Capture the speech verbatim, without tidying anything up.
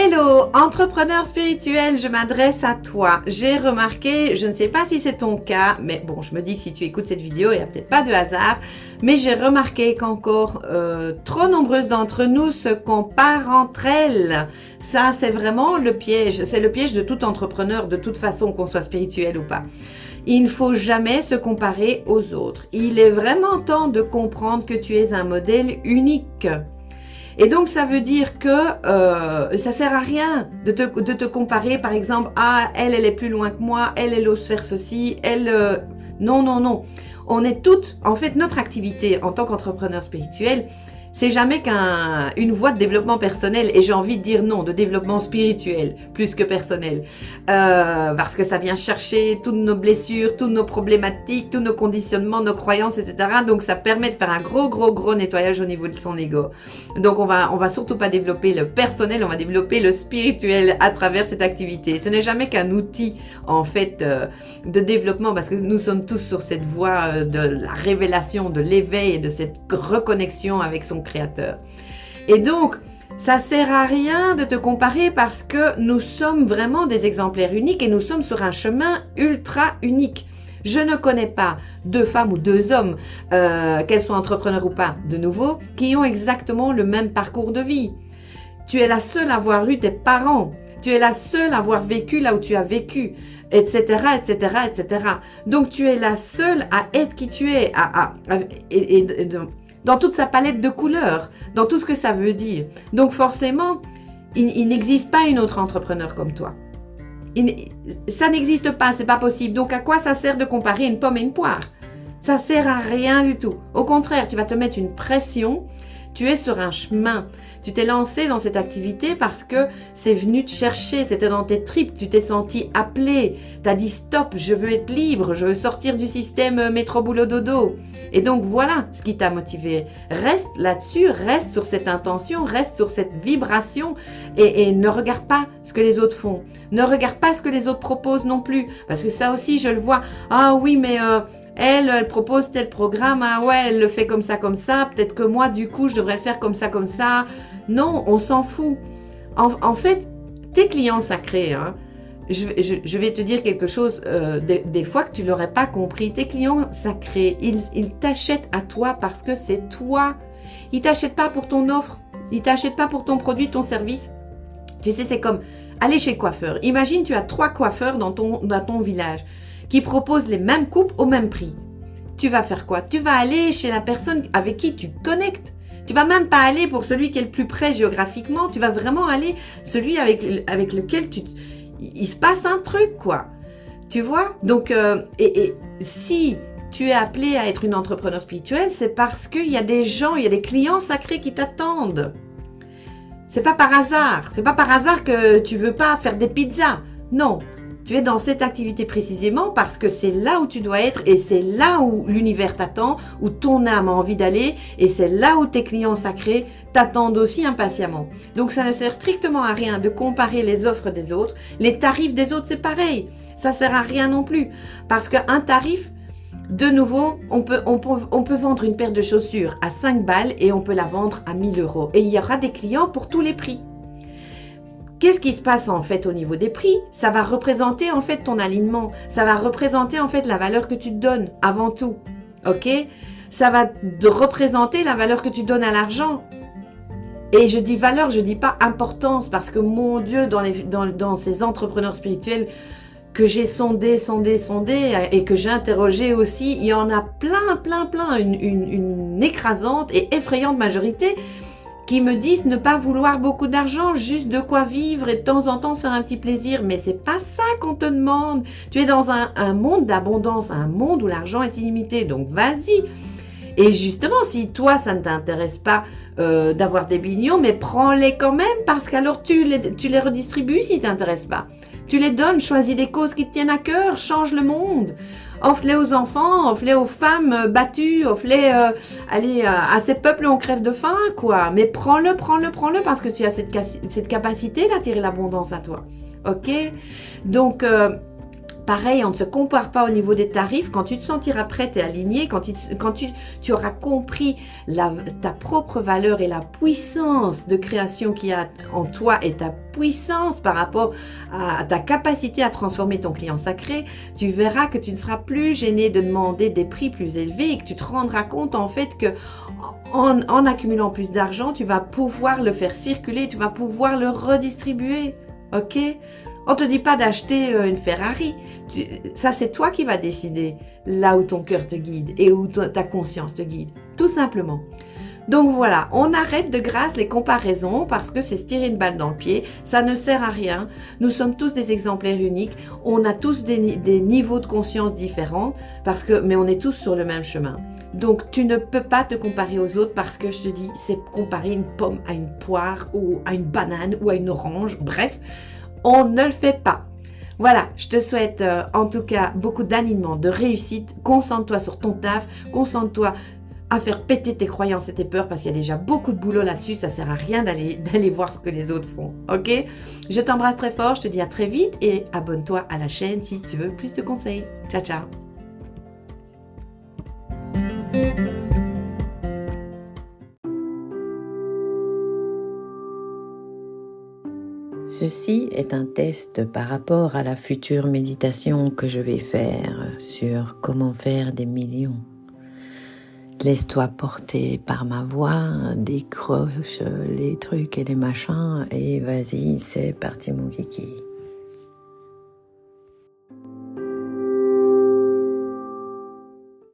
Hello, entrepreneur spirituel, je m'adresse à toi. J'ai remarqué, je ne sais pas si c'est ton cas, mais bon, je me dis que si tu écoutes cette vidéo, il n'y a peut-être pas de hasard, mais j'ai remarqué qu'encore euh, trop nombreuses d'entre nous se comparent entre elles. Ça, c'est vraiment le piège. C'est le piège de tout entrepreneur, de toute façon, qu'on soit spirituel ou pas. Il ne faut jamais se comparer aux autres. Il est vraiment temps de comprendre que tu es un modèle unique. Et donc, ça veut dire que euh, ça sert à rien de te, de te comparer, par exemple, ah, elle, elle est plus loin que moi, elle, elle ose faire ceci, elle... Euh... Non, non, non. On est toutes... En fait, notre activité en tant qu'entrepreneur spirituel, c'est jamais qu'un, une voie de développement personnel. Et j'ai envie de dire non, de développement spirituel, plus que personnel. Euh, parce que ça vient chercher toutes nos blessures, toutes nos problématiques, tous nos conditionnements, nos croyances, et cetera. Donc, ça permet de faire un gros, gros, gros nettoyage au niveau de son ego. Donc, on va, on va surtout pas développer le personnel, on va développer le spirituel à travers cette activité. Ce n'est jamais qu'un outil, en fait, euh, de développement, parce que nous sommes tous sur cette voie de la révélation, de l'éveil et de cette reconnexion avec son créateur. Et donc, ça sert à rien de te comparer parce que nous sommes vraiment des exemplaires uniques et nous sommes sur un chemin ultra unique. Je ne connais pas deux femmes ou deux hommes, euh, qu'elles soient entrepreneurs ou pas, de nouveau, qui ont exactement le même parcours de vie. Tu es la seule à avoir eu tes parents. Tu es la seule à avoir vécu là où tu as vécu, et cetera, et cetera, et cetera. Donc, tu es la seule à être qui tu es, à, à, à, et, et, et, dans toute sa palette de couleurs, dans tout ce que ça veut dire. Donc forcément, il, il n'existe pas une autre entrepreneur comme toi. Il, ça n'existe pas, c'est pas possible. Donc à quoi ça sert de comparer une pomme et une poire? Ça sert à rien du tout. Au contraire, tu vas te mettre une pression. Tu es sur un chemin. Tu t'es lancé dans cette activité parce que c'est venu te chercher, c'était dans tes tripes, tu t'es senti appelé. Tu as dit stop, je veux être libre, je veux sortir du système métro-boulot-dodo. Et donc voilà ce qui t'a motivé. Reste là-dessus, reste sur cette intention, reste sur cette vibration et, et ne regarde pas ce que les autres font. Ne regarde pas ce que les autres proposent non plus. Parce que ça aussi, je le vois. Ah oui, mais... Euh, Elle, elle propose tel programme, ah ouais, elle le fait comme ça, comme ça, peut-être que moi, du coup, je devrais le faire comme ça, comme ça. Non, on s'en fout. En, en fait, tes clients sacrés, hein, je, je, je vais te dire quelque chose, euh, des, des fois que tu ne l'aurais pas compris, tes clients sacrés, ils, ils t'achètent à toi parce que c'est toi. Ils ne t'achètent pas pour ton offre, ils ne t'achètent pas pour ton produit, ton service. Tu sais, c'est comme aller chez le coiffeur. Imagine, tu as trois coiffeurs dans ton, dans ton village qui proposent les mêmes coupes au même prix. Tu vas faire quoi? Tu vas aller chez la personne avec qui tu connectes. Tu vas même pas aller pour celui qui est le plus près géographiquement. Tu vas vraiment aller celui avec, avec lequel tu, il se passe un truc, quoi. Tu vois? Donc, euh, et, et si tu es appelé à être une entrepreneur spirituelle, c'est parce qu'il y a des gens, il y a des clients sacrés qui t'attendent. C'est pas par hasard. C'est pas par hasard que tu veux pas faire des pizzas. Non. Tu es dans cette activité précisément parce que c'est là où tu dois être et c'est là où l'univers t'attend, où ton âme a envie d'aller et c'est là où tes clients sacrés t'attendent aussi impatiemment. Donc ça ne sert strictement à rien de comparer les offres des autres. Les tarifs des autres, c'est pareil. Ça ne sert à rien non plus parce qu'un tarif, de nouveau, on peut, on, peut, on peut vendre une paire de chaussures à cinq balles et on peut la vendre à mille euros. Et il y aura des clients pour tous les prix. Qu'est-ce qui se passe en fait au niveau des prix? Ça va représenter en fait ton alignement. Ça va représenter en fait la valeur que tu te donnes avant tout. Ok? Ça va représenter la valeur que tu donnes à l'argent. Et je dis valeur, je dis pas importance parce que mon Dieu, dans, les, dans, dans ces entrepreneurs spirituels que j'ai sondé, sondé, sondé et que j'ai interrogé aussi, il y en a plein, plein, plein, une, une, une écrasante et effrayante majorité qui me disent ne pas vouloir beaucoup d'argent, juste de quoi vivre et de temps en temps se faire un petit plaisir. Mais c'est pas ça qu'on te demande. Tu es dans un, un monde d'abondance, un monde où l'argent est illimité. Donc vas-y. Et justement, si toi, ça ne t'intéresse pas euh, d'avoir des millions, mais prends-les quand même parce qu'alors tu les, tu les redistribues si t'intéresse pas. Tu les donnes, choisis des causes qui te tiennent à cœur, change le monde. Offre-les aux enfants, offre-les aux femmes battues, offre-les euh, euh, à ces peuples où on crève de faim, quoi. Mais prends-le, prends-le, prends-le, parce que tu as cette, cette capacité d'attirer l'abondance à toi. Ok? Donc, euh, Pareil, on ne se compare pas au niveau des tarifs. Quand tu te sentiras prête et alignée, quand, te, quand tu, tu auras compris la, ta propre valeur et la puissance de création qu'il y a en toi et ta puissance par rapport à ta capacité à transformer ton client sacré, tu verras que tu ne seras plus gênée de demander des prix plus élevés et que tu te rendras compte en fait que en, en accumulant plus d'argent, tu vas pouvoir le faire circuler, tu vas pouvoir le redistribuer. Ok? On ne te dit pas d'acheter une Ferrari. Tu, ça, c'est toi qui vas décider là où ton cœur te guide et où ta conscience te guide, tout simplement. Donc voilà, on arrête de grâce les comparaisons parce que c'est se tirer une balle dans le pied, ça ne sert à rien. Nous sommes tous des exemplaires uniques, on a tous des, des niveaux de conscience différents, parce que, mais on est tous sur le même chemin. Donc tu ne peux pas te comparer aux autres parce que je te dis, c'est comparer une pomme à une poire ou à une banane ou à une orange, bref, on ne le fait pas. Voilà, je te souhaite euh, en tout cas beaucoup d'alignement, de réussite, concentre-toi sur ton taf, concentre-toi à faire péter tes croyances et tes peurs parce qu'il y a déjà beaucoup de boulot là-dessus, ça sert à rien d'aller voir ce que les autres font, ok? Je t'embrasse très fort, je te dis à très vite et abonne-toi à la chaîne si tu veux plus de conseils. Ciao, ciao! Ceci est un test par rapport à la future méditation que je vais faire sur comment faire des millions. Laisse-toi porter par ma voix, décroche les trucs et les machins et vas-y, c'est parti mon kiki.